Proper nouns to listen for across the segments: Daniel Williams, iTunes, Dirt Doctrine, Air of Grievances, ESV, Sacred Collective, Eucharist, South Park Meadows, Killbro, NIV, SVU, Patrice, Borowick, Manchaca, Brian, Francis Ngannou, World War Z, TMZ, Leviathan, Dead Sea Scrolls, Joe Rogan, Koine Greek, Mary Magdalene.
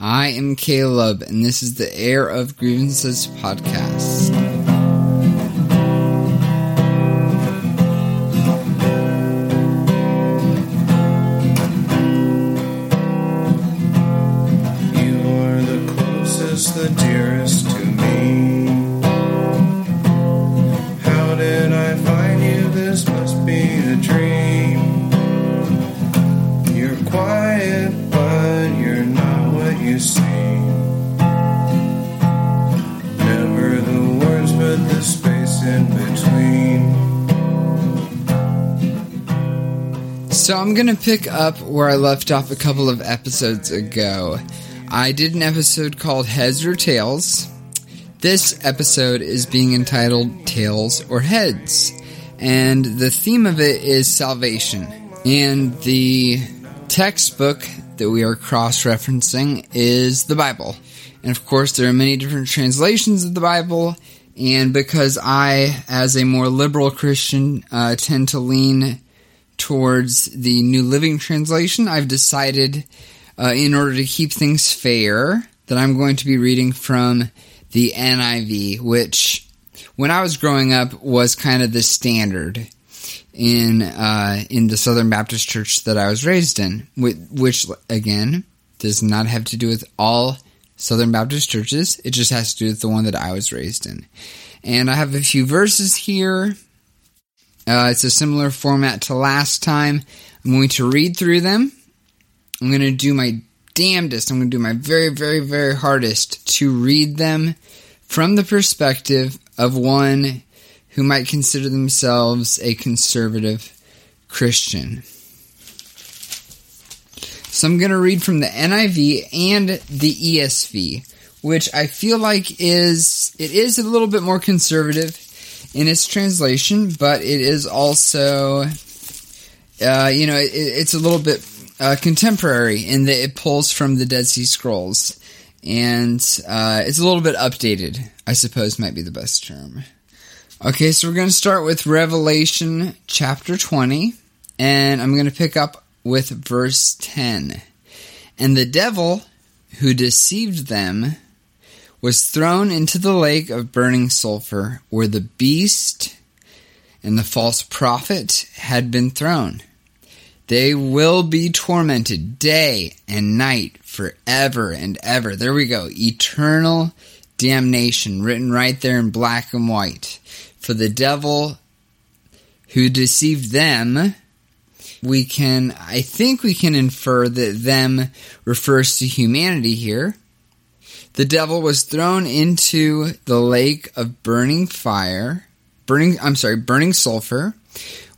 I am Caleb, and this is the Air of Grievances podcast. You are the closest, the dearest to me. How did I find you? This must be a dream. You're quiet, but you're not what you see. Never the words, but the space in between. So I'm going to pick up where I left off a couple of episodes ago. I did an episode called Heads or Tails. This episode is being entitled Tails or Heads, and the theme of it is salvation. And the textbook that we are cross-referencing is the Bible. And of course, there are many different translations of the Bible, and because I, as a more liberal Christian, tend to lean towards the New Living Translation, I've decided, in order to keep things fair, that I'm going to be reading from the NIV, which, when I was growing up, was kind of the standard in the Southern Baptist Church that I was raised in, which, again, does not have to do with all Southern Baptist churches. It just has to do with the one that I was raised in. And I have a few verses here. It's a similar format to last time. I'm going to read through them. I'm going to do my damnedest. I'm going to do my very, very, very hardest to read them from the perspective of one who might consider themselves a conservative Christian. So I'm going to read from the NIV and the ESV, which I feel like is a little bit more conservative in its translation, but it is also, it's a little bit contemporary in that it pulls from the Dead Sea Scrolls, and it's a little bit updated, I suppose might be the best term. Okay, so we're going to start with Revelation chapter 20, and I'm going to pick up with verse 10. And the devil, who deceived them, was thrown into the lake of burning sulfur, where the beast and the false prophet had been thrown. They will be tormented day and night forever and ever. There we go, eternal damnation, written right there in black and white. For the devil who deceived them, I think we can infer that them refers to humanity here. The devil was thrown into the lake of burning sulfur,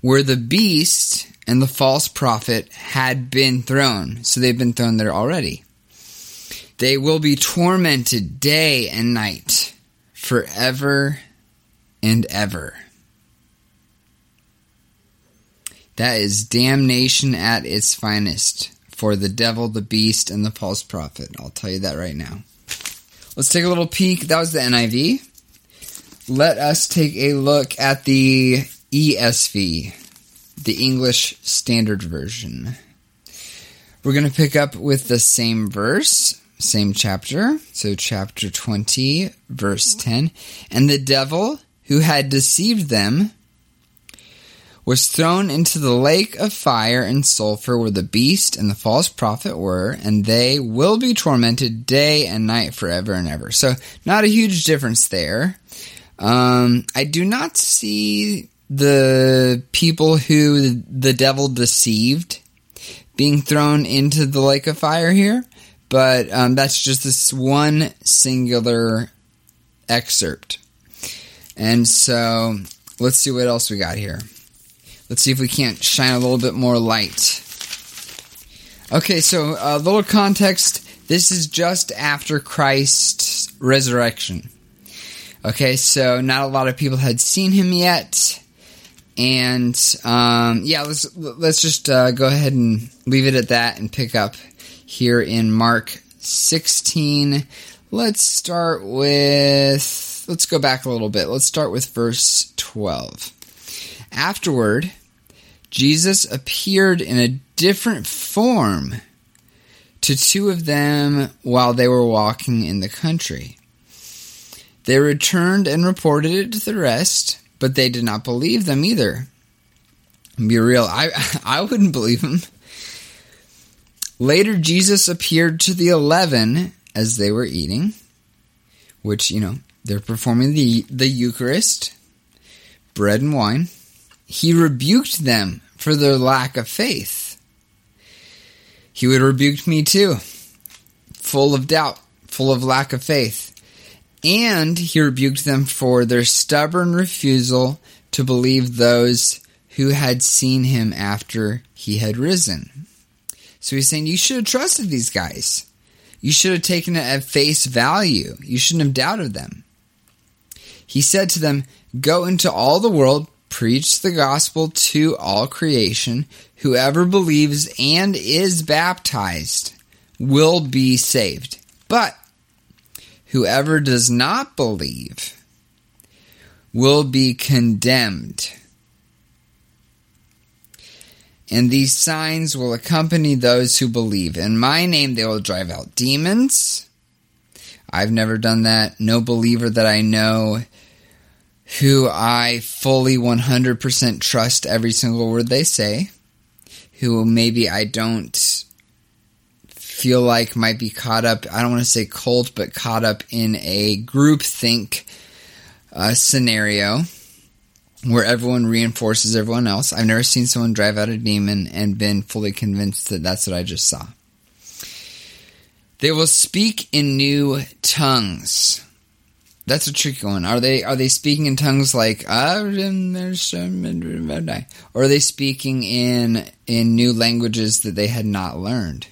where the beast and the false prophet had been thrown. So they've been thrown there already. They will be tormented day and night forever and ever. That is damnation at its finest for the devil, the beast, and the false prophet. I'll tell you that right now. Let's take a little peek. That was the NIV. Let us take a look at the ESV, the English Standard Version. We're going to pick up with the same verse, same chapter. So chapter 20, verse 10. And the devil, who had deceived them, was thrown into the lake of fire and sulfur, where the beast and the false prophet were, and they will be tormented day and night forever and ever. So, not a huge difference there. I do not see the people who the devil deceived being thrown into the lake of fire here, but that's just this one singular excerpt. And so, let's see what else we got here. Let's see if we can't shine a little bit more light. Okay, so a little context. This is just after Christ's resurrection. Okay, so not a lot of people had seen him yet. And, let's just go ahead and leave it at that and pick up here in Mark 16. Let's go back a little bit. Let's start with verse 12. Afterward, Jesus appeared in a different form to two of them while they were walking in the country. They returned and reported it to the rest, but they did not believe them either. Be real, I wouldn't believe them. Later, Jesus appeared to the 11 as they were eating, which, you know, they're performing the Eucharist, bread and wine. He rebuked them for their lack of faith. He would rebuke me too, full of doubt, full of lack of faith. And he rebuked them for their stubborn refusal to believe those who had seen him after he had risen. So he's saying, you should have trusted these guys. You should have taken it at face value. You shouldn't have doubted them. He said to them, "Go into all the world, preach the gospel to all creation. Whoever believes and is baptized will be saved. But whoever does not believe will be condemned. And these signs will accompany those who believe. In my name they will drive out demons." I've never done that. No believer that I know who I fully 100% trust every single word they say, who maybe I don't feel like might be caught up, I don't want to say cult, but caught up in a groupthink scenario where everyone reinforces everyone else. I've never seen someone drive out a demon and been fully convinced that that's what I just saw. They will speak in new tongues. That's a tricky one. Are they speaking in tongues like, or are they speaking in new languages that they had not learned?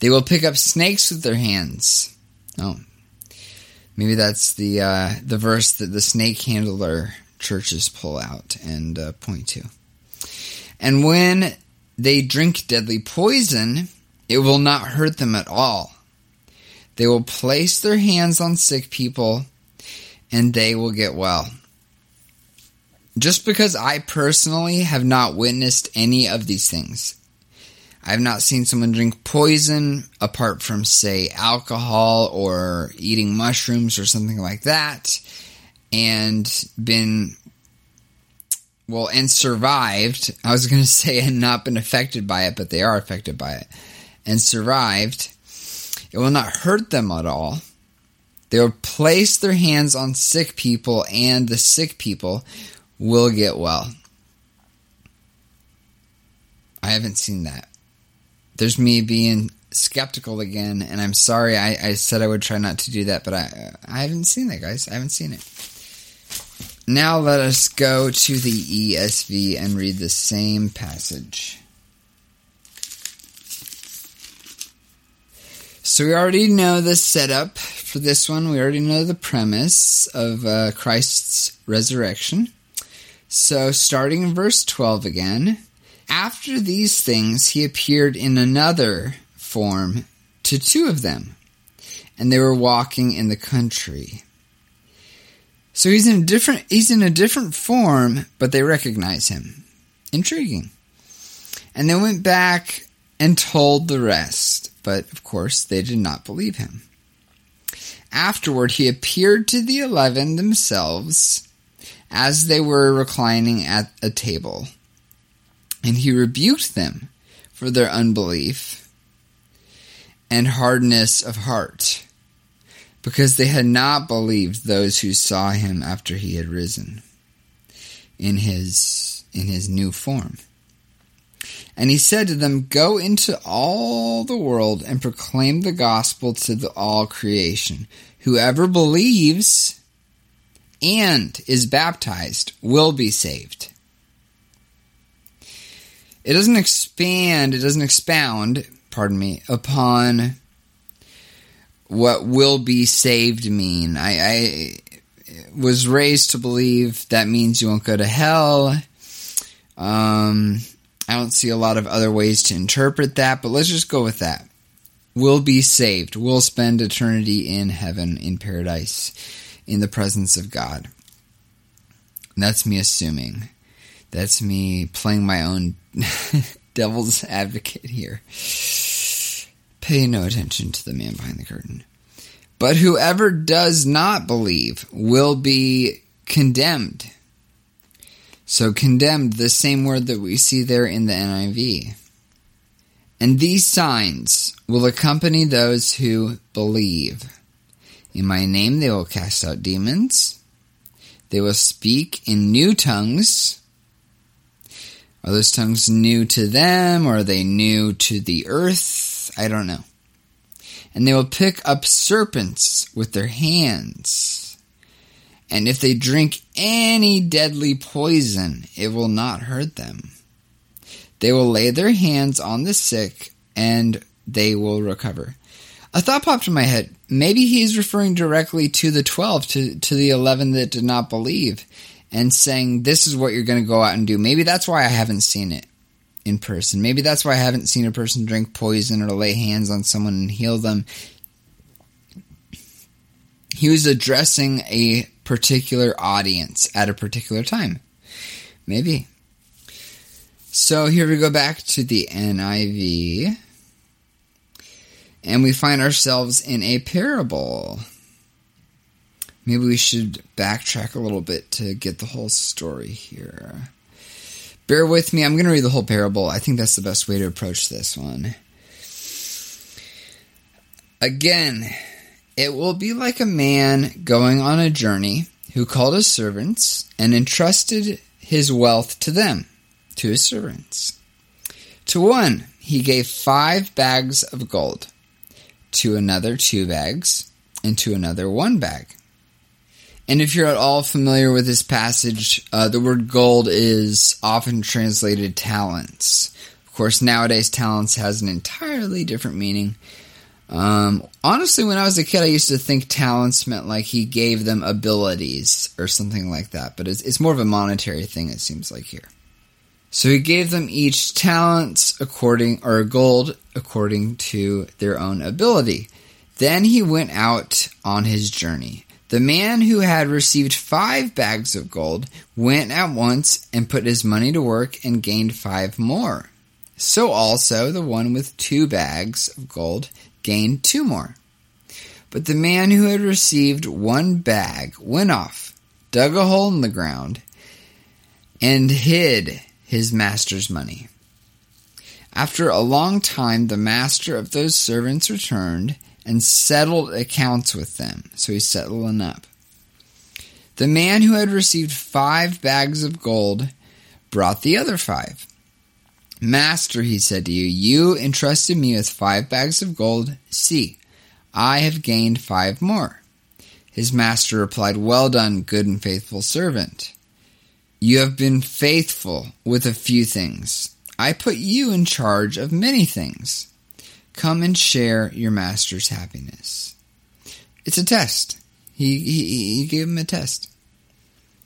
They will pick up snakes with their hands. Oh, maybe that's the verse that the snake handler churches pull out and point to. And when they drink deadly poison, it will not hurt them at all. They will place their hands on sick people and they will get well. Just because I personally have not witnessed any of these things. I've not seen someone drink poison apart from, say, alcohol or eating mushrooms or something like that, and survived. I was going to say and not been affected by it, but they are affected by it. And survived. It will not hurt them at all. They will place their hands on sick people, and the sick people will get well. I haven't seen that. There's me being skeptical again, and I'm sorry I said I would try not to do that, but I haven't seen that, guys. I haven't seen it. Now let us go to the ESV and read the same passage. So we already know the setup for this one. We already know the premise of Christ's resurrection. So starting in verse 12 again. After these things, he appeared in another form to two of them, and they were walking in the country. So he's in a different form, but they recognize him. Intriguing. And they went back and told the rest, but of course they did not believe him. Afterward, he appeared to the 11 themselves as they were reclining at a table. And he rebuked them for their unbelief and hardness of heart, because they had not believed those who saw him after he had risen in his new form. And he said to them, "Go into all the world and proclaim the gospel to all creation. Whoever believes and is baptized will be saved." It doesn't expand, it doesn't expound upon what will be saved mean. I was raised to believe that means you won't go to hell. I don't see a lot of other ways to interpret that, but let's just go with that. Will be saved. We'll spend eternity in heaven, in paradise, in the presence of God. And that's me assuming. That's me playing my own devil's advocate here. pay no attention to the man behind the curtain. But whoever does not believe will be condemned. So condemned, the same word that we see there in the NIV. And these signs will accompany those who believe. In my name they will cast out demons. They will speak in new tongues. Are those tongues new to them, or are they new to the earth? I don't know. And they will pick up serpents with their hands. And if they drink any deadly poison, it will not hurt them. They will lay their hands on the sick, and they will recover. A thought popped in my head. Maybe he's referring directly to the 12, to the 11 that did not believe, and saying, this is what you're going to go out and do. Maybe that's why I haven't seen it in person. Maybe that's why I haven't seen a person drink poison or lay hands on someone and heal them. He was addressing a particular audience at a particular time. Maybe. So here we go back to the NIV. And we find ourselves in a parable. Maybe we should backtrack a little bit to get the whole story here. Bear with me. I'm going to read the whole parable. I think that's the best way to approach this one. Again, it will be like a man going on a journey who called his servants and entrusted his wealth to them, to his servants. To one, he gave 5 bags of gold, to another 2 bags, and to another 1 bag. And if you're at all familiar with this passage, the word gold is often translated talents. Of course, nowadays talents has an entirely different meaning. Honestly, when I was a kid, I used to think talents meant like he gave them abilities or something like that. But it's more of a monetary thing, it seems like here. So he gave them each talents according to their own ability. Then he went out on his journey. The man who had received 5 bags of gold went at once and put his money to work and gained 5 more. So also the one with 2 bags of gold gained 2 more. But the man who had received 1 bag went off, dug a hole in the ground, and hid his master's money. After a long time, the master of those servants returned and settled accounts with them. So he's settling up. The man who had received 5 bags of gold brought the other 5. Master, he said to you, you entrusted me with 5 bags of gold. See, I have gained 5 more. His master replied, well done, good and faithful servant. You have been faithful with a few things. I put you in charge of many things. Come and share your master's happiness. It's a test. He gave him a test.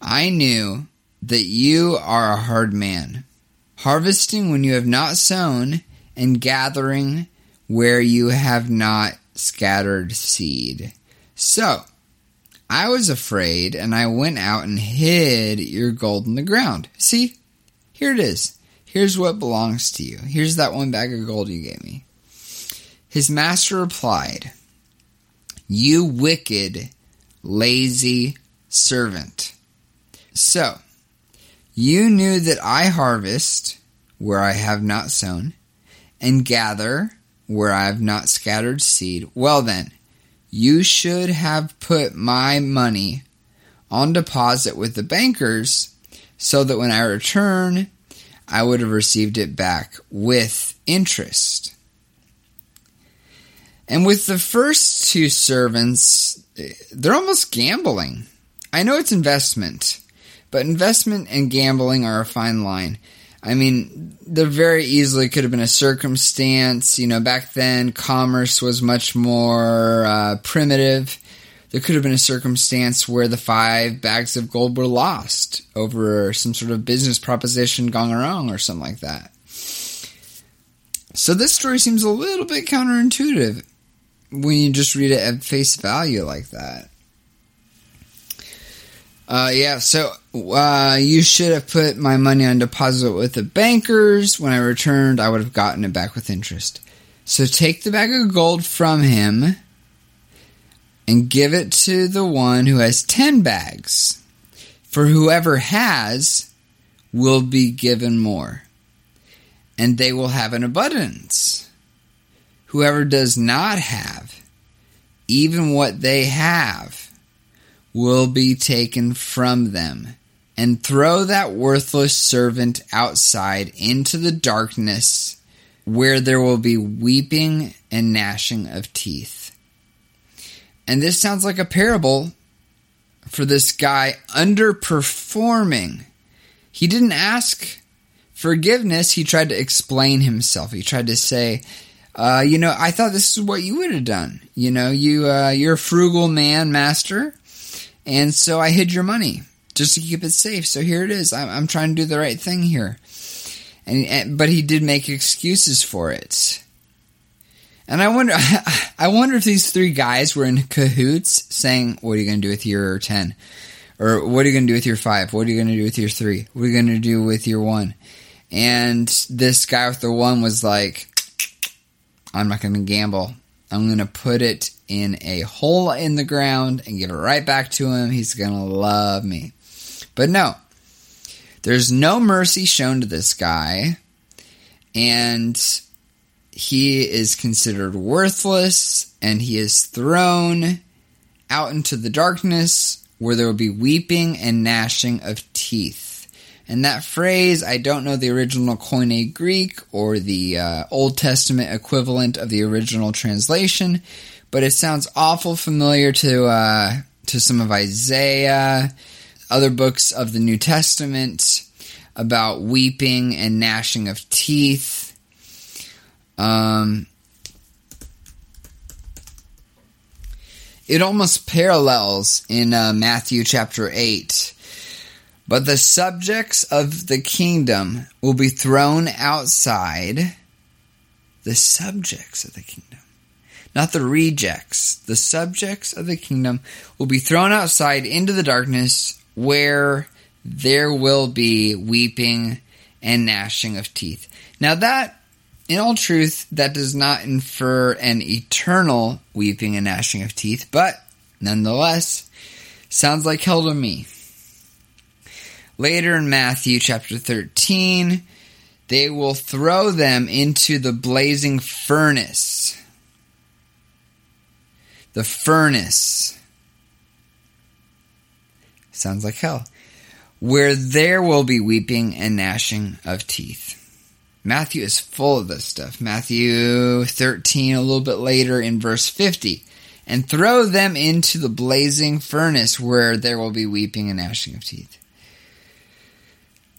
I knew that you are a hard man, harvesting when you have not sown and gathering where you have not scattered seed. So I was afraid and I went out and hid your gold in the ground. See, here it is. Here's what belongs to you. Here's that 1 bag of gold you gave me. His master replied, you wicked, lazy servant. So, you knew that I harvest where I have not sown and gather where I have not scattered seed. Well then, you should have put my money on deposit with the bankers so that when I return, I would have received it back with interest. And with the first 2 servants, they're almost gambling. I know it's investment, but investment and gambling are a fine line. I mean, there very easily could have been a circumstance. You know, back then, commerce was much more primitive. There could have been a circumstance where the 5 bags of gold were lost over some sort of business proposition gone wrong or something like that. So this story seems a little bit counterintuitive when you just read it at face value like that. So you should have put my money on deposit with the bankers. When I returned, I would have gotten it back with interest. So take the bag of gold from him and give it to the one who has 10 bags. For whoever has will be given more, and they will have an abundance. Whoever does not have, even what they have, will be taken from them, and throw that worthless servant outside into the darkness, where there will be weeping and gnashing of teeth. And this sounds like a parable for this guy underperforming. He didn't ask forgiveness. He tried to explain himself. He tried to say, I thought this is what you would have done. You know, you're a frugal man, master. And so I hid your money just to keep it safe. So here it is. I'm trying to do the right thing here. But he did make excuses for it. And I wonder if these 3 guys were in cahoots saying, what are you going to do with your 10? Or what are you going to do with your 5? What are you going to do with your 3? What are you going to do with your 1? And this guy with the 1 was like, I'm not going to gamble. I'm going to put it in a hole in the ground and give it right back to him. He's going to love me. But no, there's no mercy shown to this guy. And he is considered worthless. And he is thrown out into the darkness where there will be weeping and gnashing of teeth. And that phrase, I don't know the original Koine Greek or the Old Testament equivalent of the original translation, but it sounds awful familiar to some of Isaiah, other books of the New Testament about weeping and gnashing of teeth. It almost parallels in Matthew chapter 8. But the subjects of the kingdom will be thrown outside. The subjects of the kingdom. Not the rejects. The subjects of the kingdom will be thrown outside into the darkness where there will be weeping and gnashing of teeth. Now that, in all truth, that does not infer an eternal weeping and gnashing of teeth, but nonetheless, sounds like hell to me. Later in Matthew chapter 13, they will throw them into the blazing furnace. The furnace. Sounds like hell. Where there will be weeping and gnashing of teeth. Matthew is full of this stuff. Matthew 13, a little bit later in verse 50. And throw them into the blazing furnace where there will be weeping and gnashing of teeth.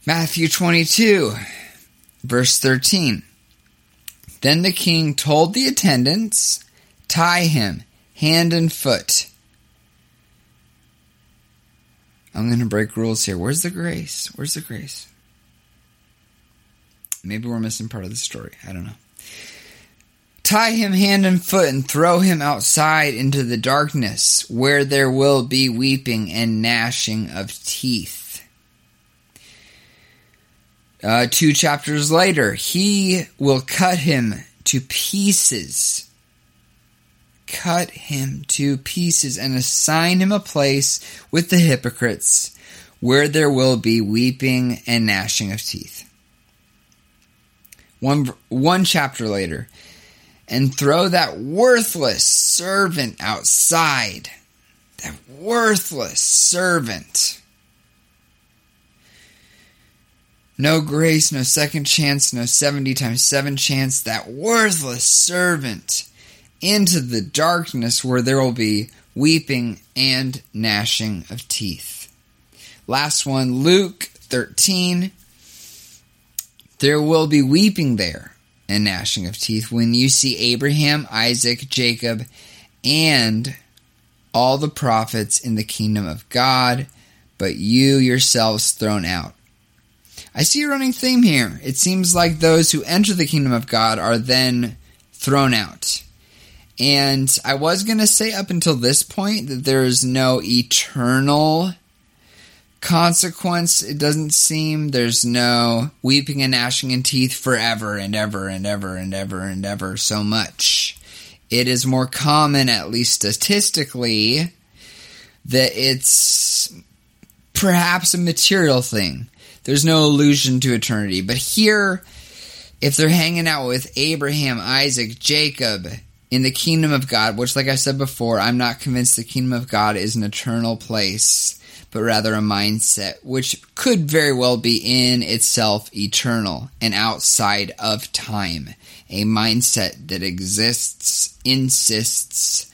Matthew 22, verse 13. Then the king told the attendants, tie him, hand and foot. I'm going to break rules here. Where's the grace? Where's the grace? Maybe we're missing part of the story. I don't know. Tie him hand and foot and throw him outside into the darkness where there will be weeping and gnashing of teeth. 2 chapters later, he will cut him to pieces. Cut him to pieces and assign him a place with the hypocrites where there will be weeping and gnashing of teeth. One chapter later, and throw that worthless servant outside. That worthless servant. No grace, no second chance, no 70 times 7 chance. That worthless servant into the darkness where there will be weeping and gnashing of teeth. Last one, Luke 13, There will be weeping there and gnashing of teeth when you see Abraham, Isaac, Jacob, and all the prophets in the kingdom of God, but you yourselves thrown out. I see a running theme here. It seems like those who enter the kingdom of God are then thrown out. And I was going to say up until this point that there is no eternal consequence. It doesn't seem. There's no weeping and gnashing and teeth forever and ever and ever and ever and ever so much. It is more common, at least statistically, that it's perhaps a material thing. There's no allusion to eternity. But here, if they're hanging out with Abraham, Isaac, Jacob in the kingdom of God, which, like I said before, I'm not convinced the kingdom of God is an eternal place, but rather a mindset, which could very well be in itself eternal and outside of time. A mindset that exists, insists,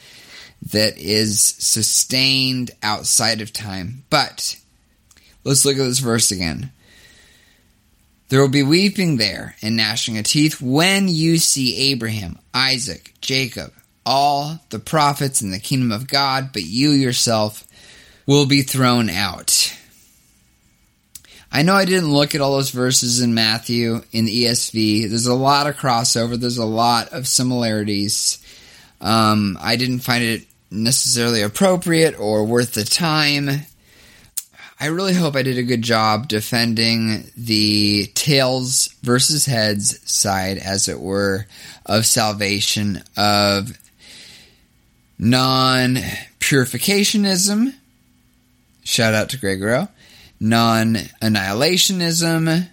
that is sustained outside of time. But let's look at this verse again. There will be weeping there and gnashing of teeth when you see Abraham, Isaac, Jacob, all the prophets in the kingdom of God, but you yourself will be thrown out. I know I didn't look at all those verses in Matthew, in the ESV. There's a lot of crossover. There's a lot of similarities. I didn't find it necessarily appropriate or worth the time. I really hope I did a good job defending the tails versus heads side, as it were, of salvation, of non-purificationism. Shout out to Gregorio. Non-annihilationism,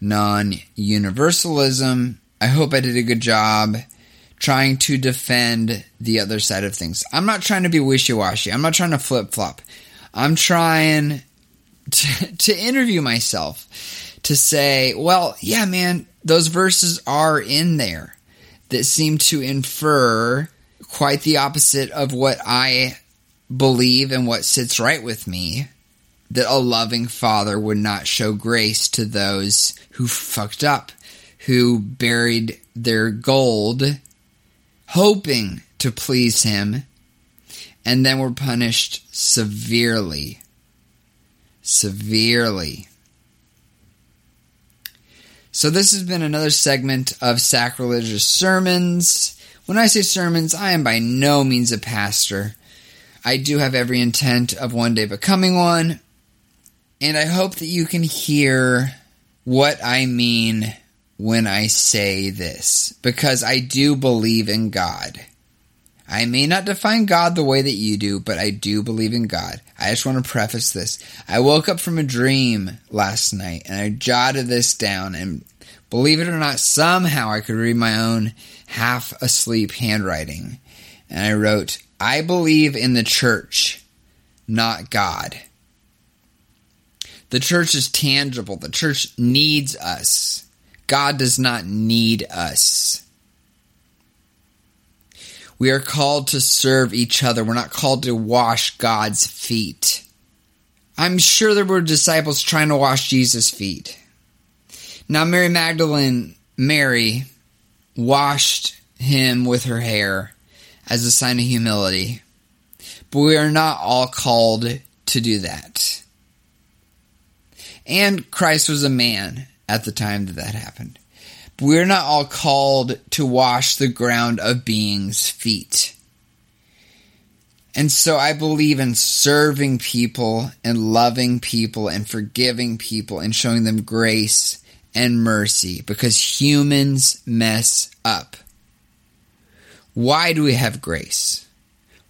non-universalism. I hope I did a good job trying to defend the other side of things. I'm not trying to be wishy-washy. I'm not trying to flip-flop. I'm trying to interview myself to say, well, yeah, man, those verses are in there that seem to infer quite the opposite of what I believe and what sits right with me, that a loving father would not show grace to those who fucked up, who buried their gold, hoping to please him, and then were punished severely. Severely. So this has been another segment of Sacrilegious Sermons. When I say sermons, I am by no means a pastor. I do have every intent of one day becoming one. And I hope that you can hear what I mean when I say this, because I do believe in God. I may not define God the way that you do, but I do believe in God. I just want to preface this. I woke up from a dream last night, and I jotted this down, and believe it or not, somehow I could read my own half-asleep handwriting. And I wrote, I believe in the church, not God. The church is tangible. The church needs us. God does not need us. We are called to serve each other. We're not called to wash God's feet. I'm sure there were disciples trying to wash Jesus' feet. Now, Mary Magdalene, Mary, washed him with her hair as a sign of humility. But we are not all called to do that. And Christ was a man at the time that happened. We're not all called to wash the ground of beings' feet. And so I believe in serving people and loving people and forgiving people and showing them grace and mercy, because humans mess up. Why do we have grace?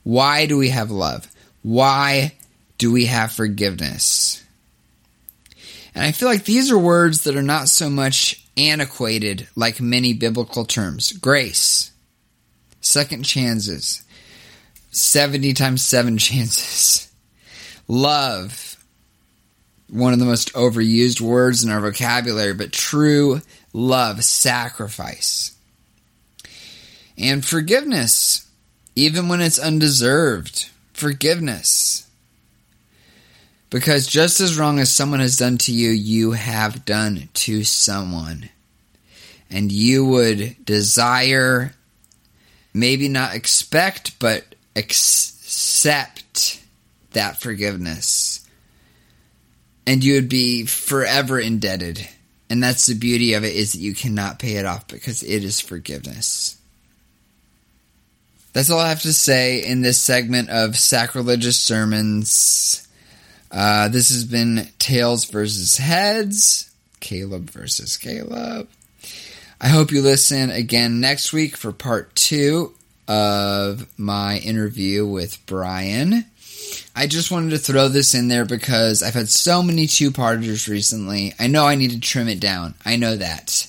Why do we have love? Why do we have forgiveness? And I feel like these are words that are not so much antiquated like many biblical terms. Grace, second chances, 70 times 7 chances. Love, one of the most overused words in our vocabulary, but true love, sacrifice. And forgiveness, even when it's undeserved. Forgiveness. Because just as wrong as someone has done to you, you have done to someone. And you would desire, maybe not expect, but accept that forgiveness. And you would be forever indebted. And that's the beauty of it, is that you cannot pay it off because it is forgiveness. That's all I have to say in this segment of Sacrilegious Sermons. This has been Tails versus Heads, Caleb versus Caleb. I hope you listen again next week for part 2 of my interview with Brian. I just wanted to throw this in there because I've had so many two-parters recently. I know I need to trim it down. I know that.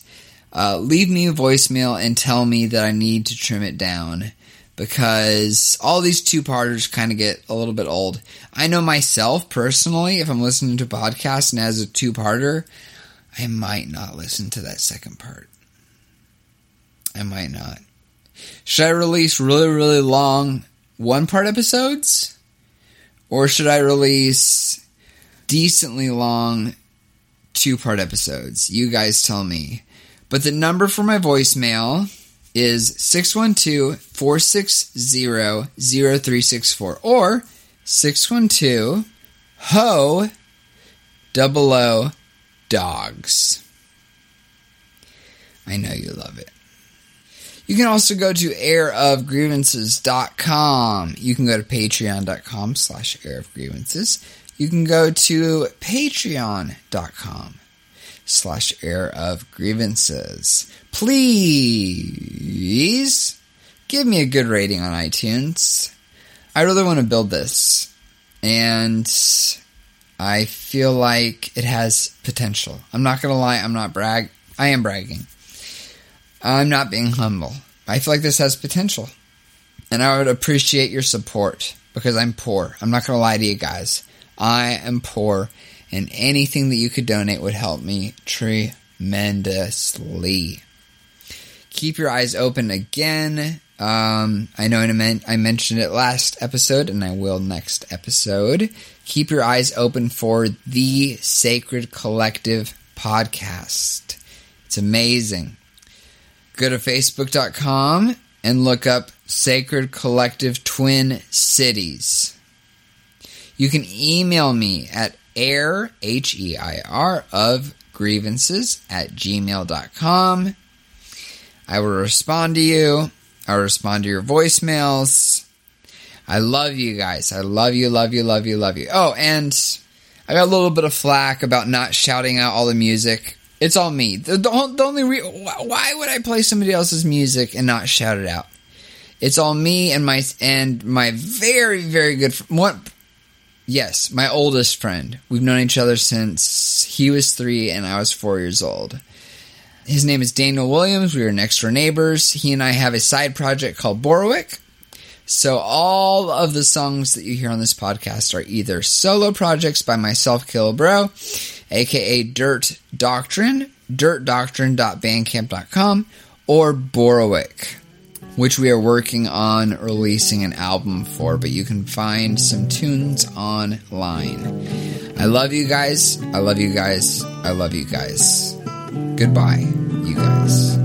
Leave me a voicemail and tell me that I need to trim it down, because all these two-parters kind of get a little bit old. I know myself, personally, if I'm listening to podcasts and as a two-parter, I might not listen to that second part. I might not. Should I release really, really long one-part episodes? Or should I release decently long two-part episodes? You guys tell me. But the number for my voicemail is 612-460-0364 or 612-HO-00-DOGS. I know you love it. You can also go to airofgrievances.com. You can go to patreon.com/airofgrievances. You can go to patreon.com/airofgrievances. Please give me a good rating on iTunes. I really want to build this, and I feel like it has potential. I'm not going to lie, I'm not brag. I am bragging. I'm not being humble. I feel like this has potential, and I would appreciate your support because I'm poor. I'm not going to lie to you guys. I am poor. And anything that you could donate would help me tremendously. Keep your eyes open again. I know I mentioned it last episode, and I will next episode. Keep your eyes open for the Sacred Collective podcast. It's amazing. Go to Facebook.com and look up Sacred Collective Twin Cities. You can email me at air, H-E-I-R, of grievances at gmail.com. I will respond to you. I will respond to your voicemails. I love you guys. I love you, love you, love you, love you. Oh, and I got a little bit of flack about not shouting out all the music. It's all me. Why would I play somebody else's music and not shout it out? It's all me and my very, very good friend. Yes, my oldest friend. We've known each other since he was 3 and I was 4 years old. His name is Daniel Williams. We were next door neighbors. He and I have a side project called Borowick. So all of the songs that you hear on this podcast are either solo projects by myself, Killbro, aka Dirt Doctrine, dirtdoctrine.bandcamp.com, or Borowick, which we are working on releasing an album for, but you can find some tunes online. I love you guys. I love you guys. I love you guys. Goodbye, you guys.